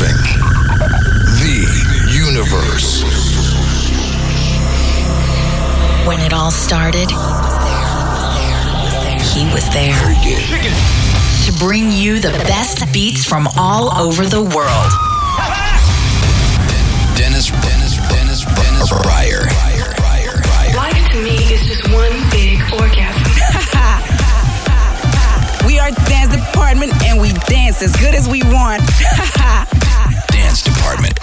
everything. The universe. When it all started, he was there. To bring you the best beats from all over the world. Dennis Dyer. Life to me is just one big orgasm. We are Dance Department and we dance as good as we want. Dance Department.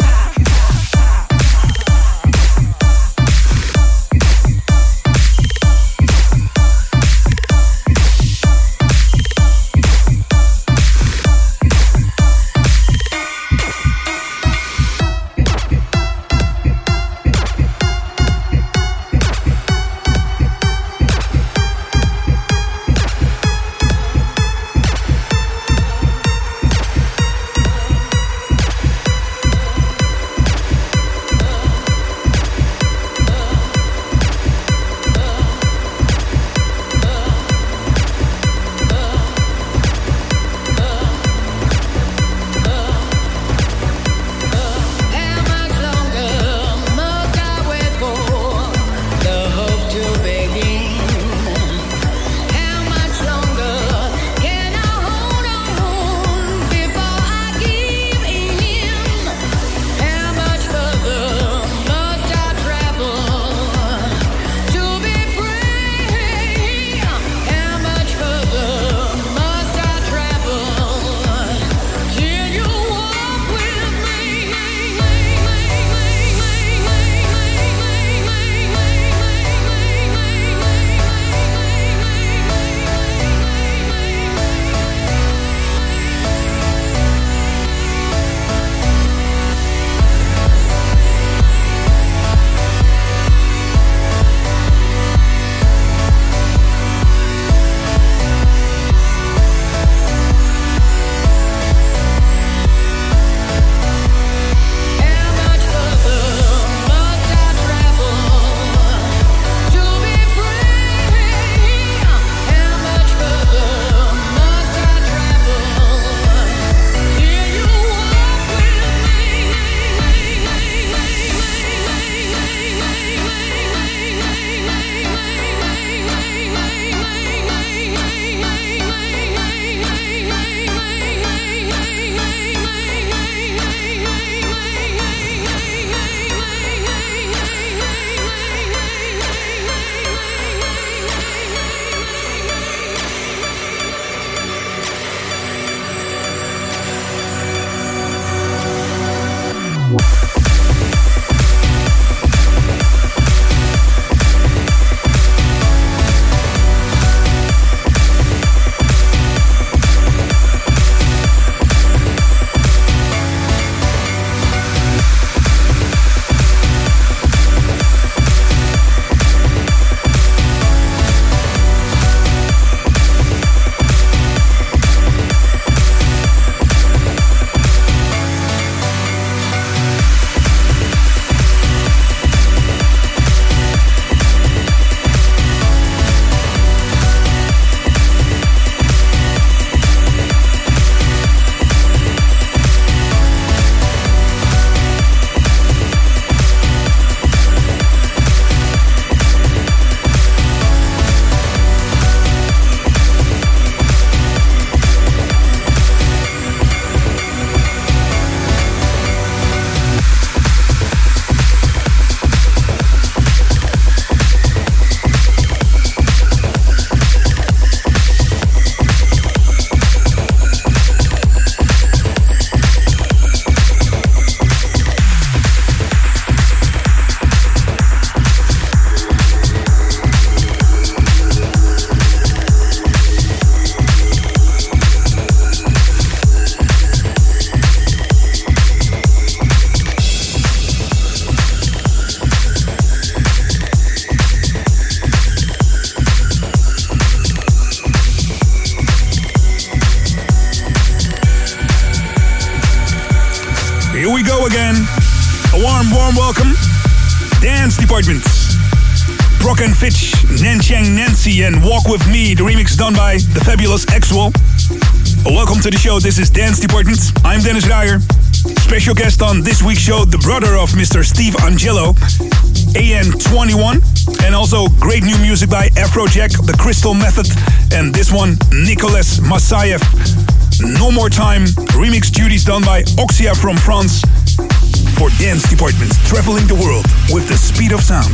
And Walk With Me, the remix done by the fabulous Axwell. Welcome to the show. This is Dance Department. I'm Dennis Dyer. Special guest on this week's show, the brother of Mr. Steve Angelo, AN21, and also great new music by Afrojack, The Crystal Method, and this one, Nicolas Masseyeff, No More Time, remix duties done by Oxia from France. For Dance Department, traveling the world with the speed of sound.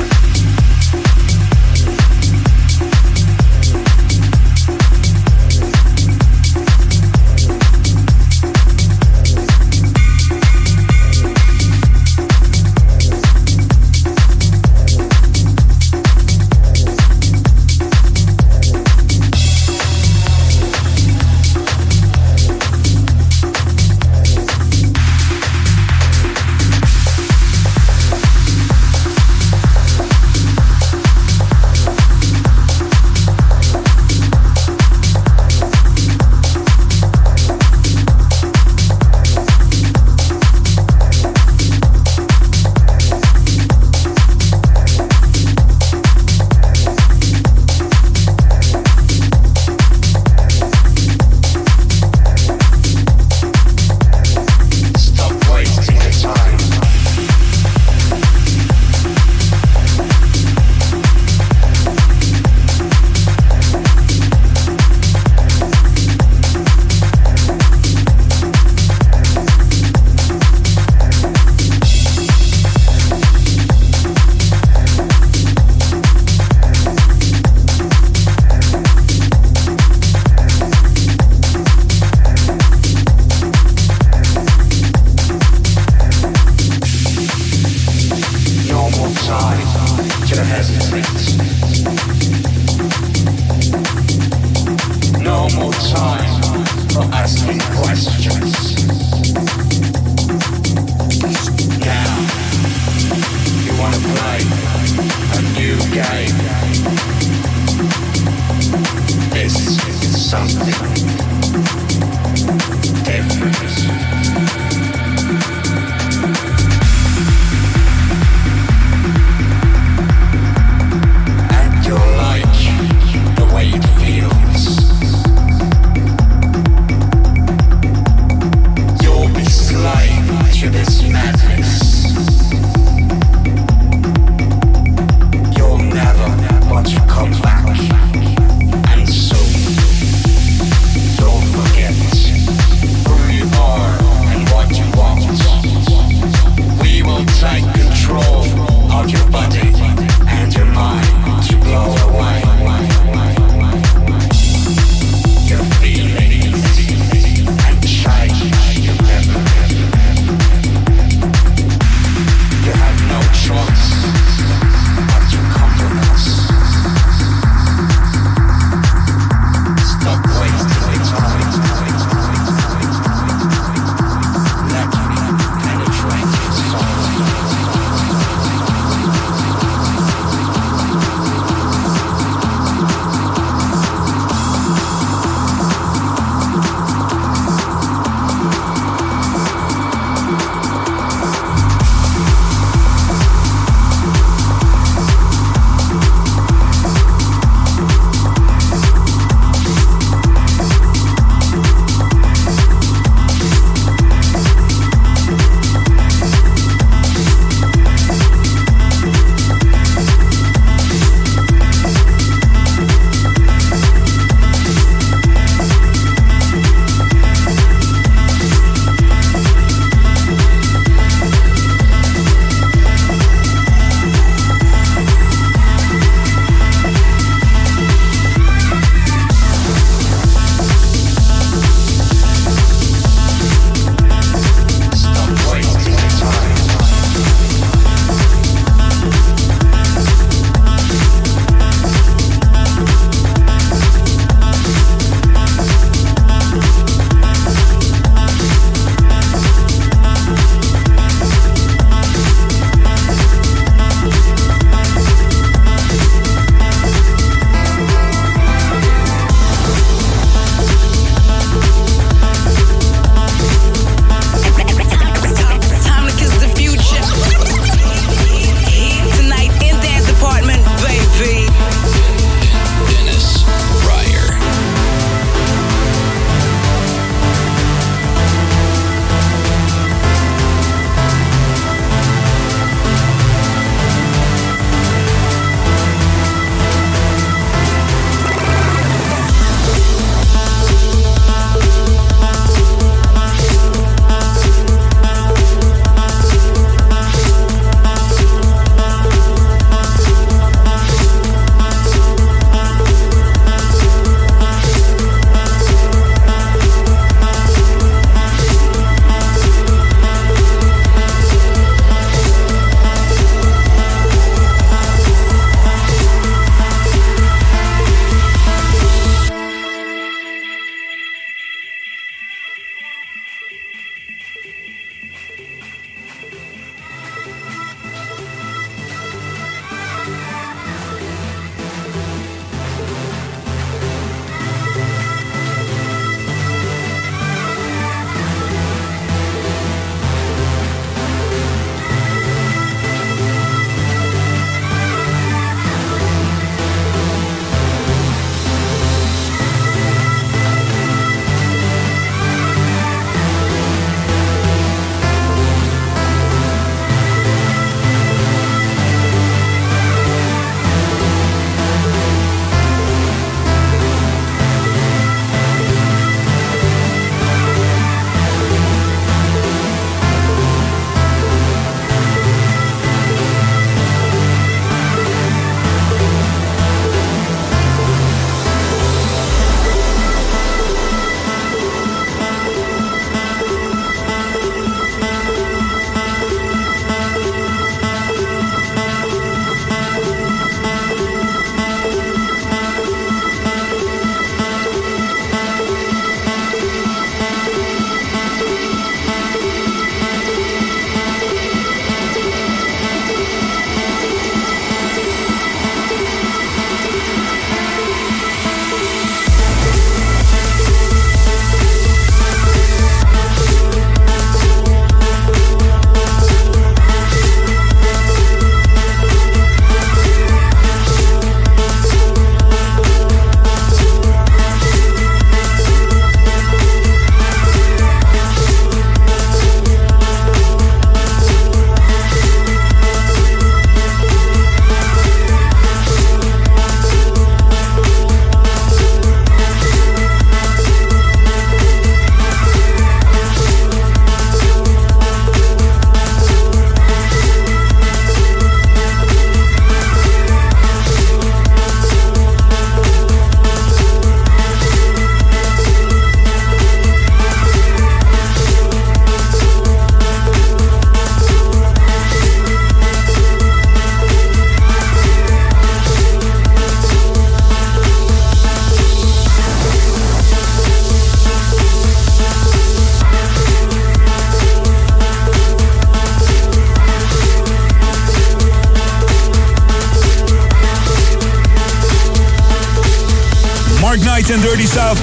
Nights and Dirty South,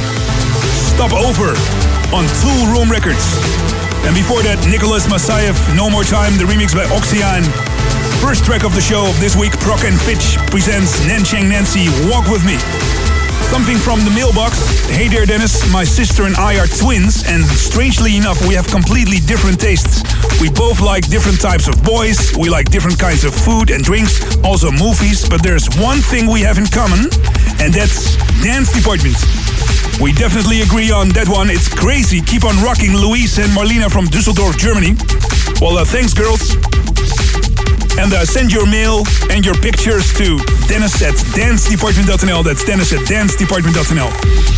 Stop Over on Tool Room Records. And before that, Nicolas Masseyeff, No More Time, the remix by Oxia. First track of the show of this week, Proc & Fitch presents Nanchang Nancy, Walk With Me. Something from the mailbox. Hey there, Dennis. My sister and I are twins, and strangely enough, we have completely different tastes. We both like different types of boys. We like different kinds of food and drinks, also movies. But there's one thing we have in common, and that's dance department. We definitely agree on that one. It's crazy. Keep on rocking, Luis and Marlena from Düsseldorf, Germany. Well, thanks, girls. And send your mail and your pictures to Dennis at dancedepartment.nl. That's Dennis at dancedepartment.nl.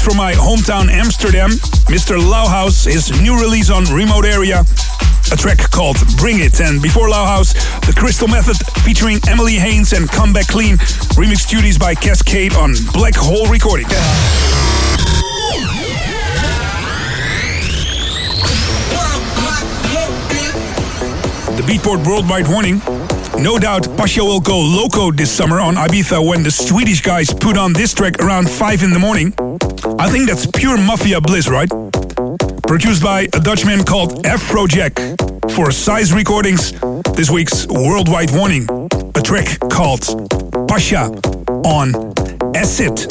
he's from my hometown Amsterdam, Mr. Lauhaus, his new release on Remote Area, a track called Bring It. And before Lauhaus, The Crystal Method featuring Emily Haines and Come Back Clean, remix duties by Cascade on Black Hole Recordings. The Beatport Worldwide Warning. No doubt Pasha will go loco this summer on Ibiza when the Swedish guys put on this track around 5 in the morning. I think that's pure mafia bliss, right? Produced by a Dutchman called Afrojack for Size Recordings, this week's Worldwide Warning, a track called Pasha on Acid.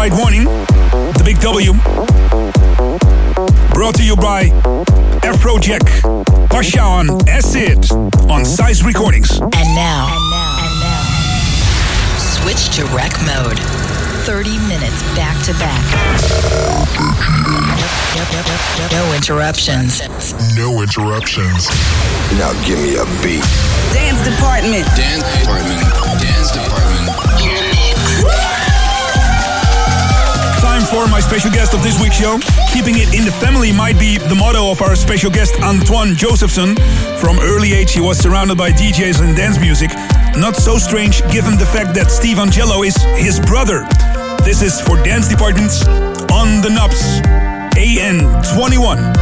Worldwide Warning, The Big W. Brought to you by Afrojack, Pasha on Acid, on Size Recordings. And now. Switch to rec mode. 30 minutes back to back. No interruptions. No interruptions. Now give me a beat. Dance Department. Dance Department. Dance Department. Time for my special guest of this week's show. Keeping it in the family might be the motto of our special guest Antoine Josephson. From early age he was surrounded by DJs and dance music. Not so strange given the fact that Steve Angelo is his brother. This is for Dance Departments on the Knobs, AN21.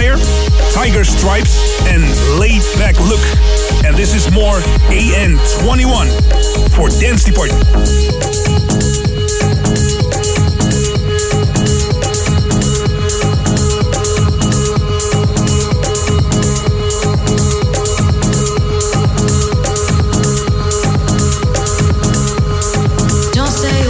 Dyer, Tiger Stripes and Laid Back Look. And this is more AN21 for Dance Department. Don't say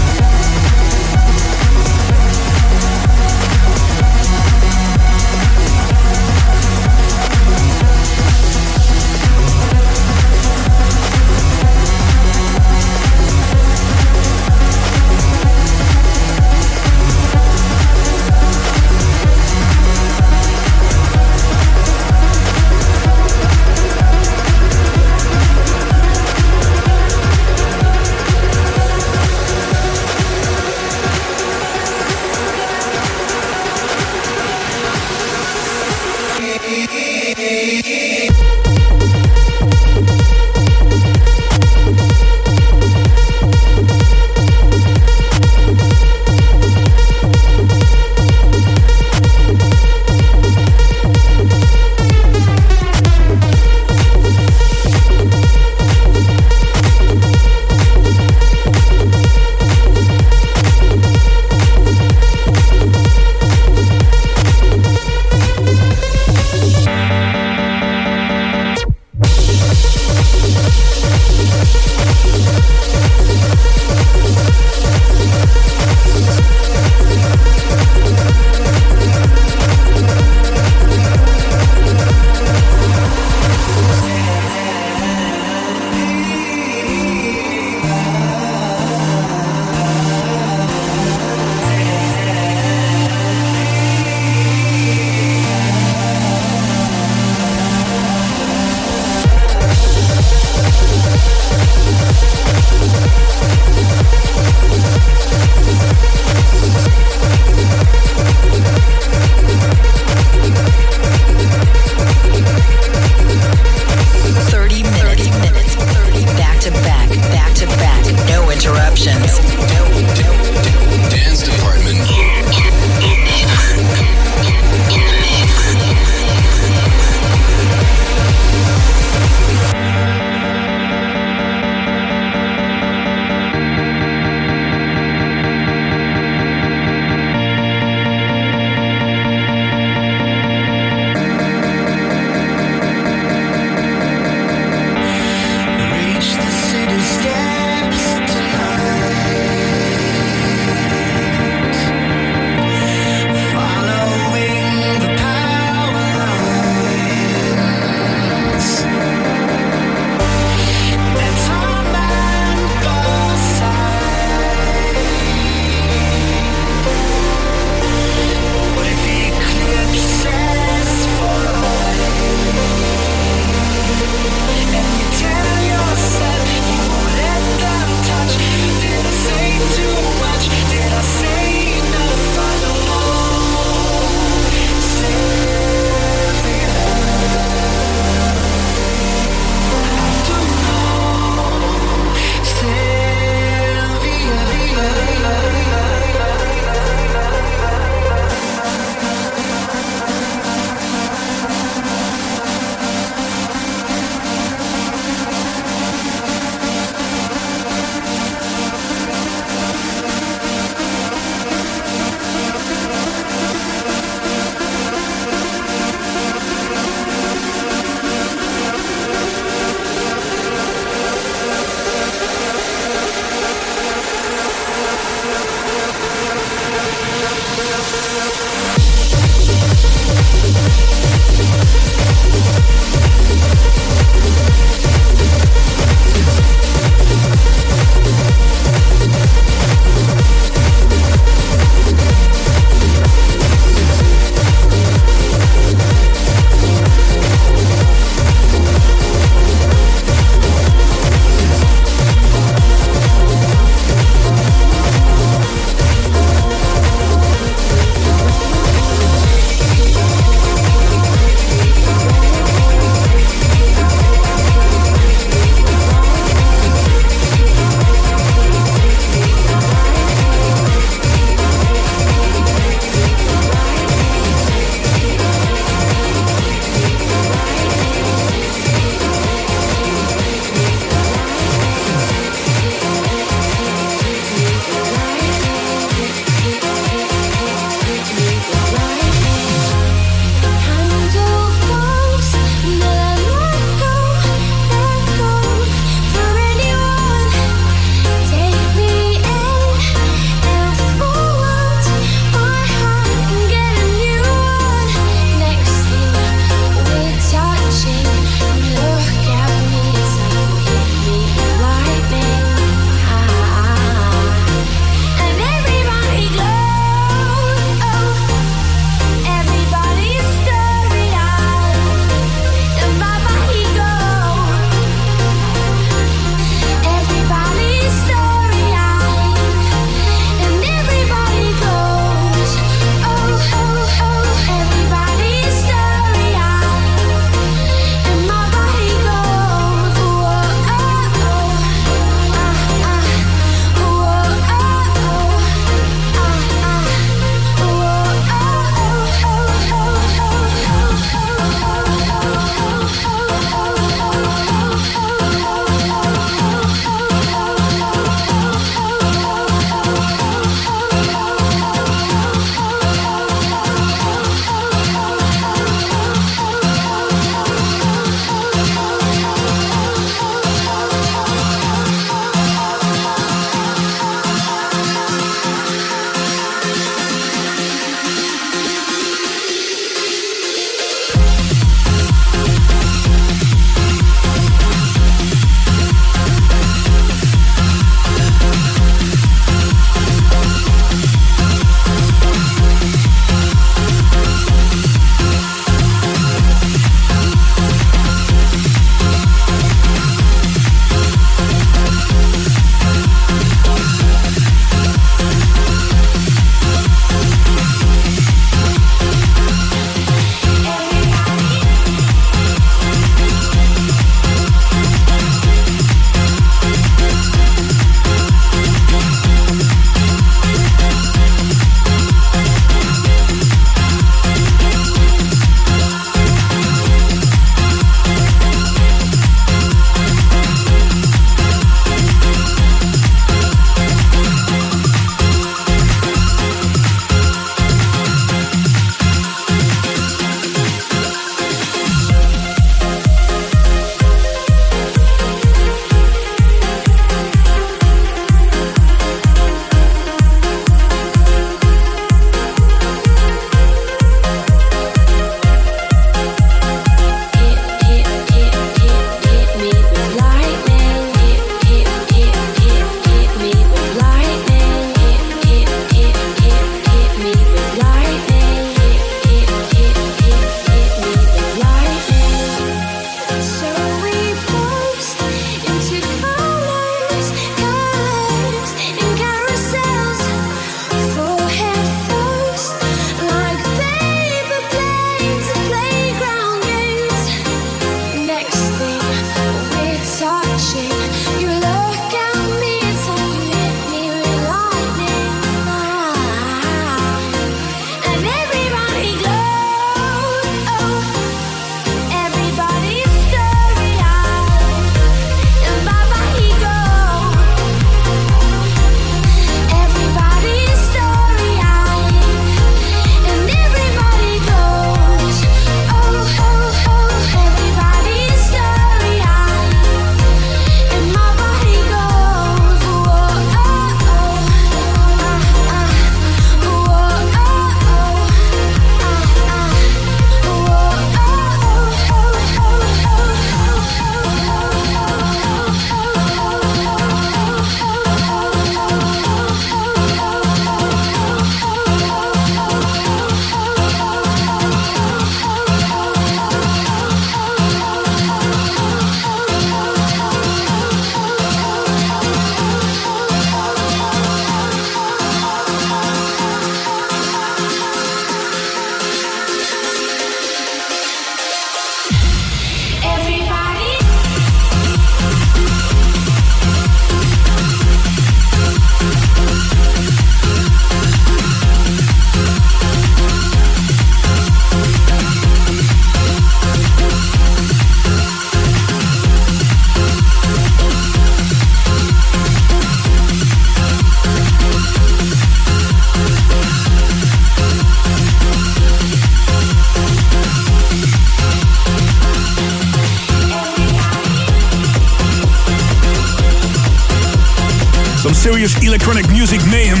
some serious electronic music mayhem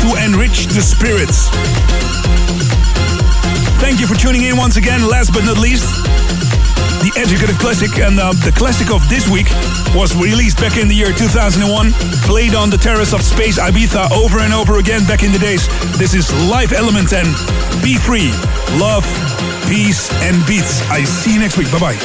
to enrich the spirits. Thank you for tuning in once again. Last but not least, the Educative Classic, and the classic of this week was released back in the year 2001, played on the terrace of Space Ibiza over and over again back in the days. This is Live Element and Be Free, Love, Peace and Beats. I see you next week. Bye-bye.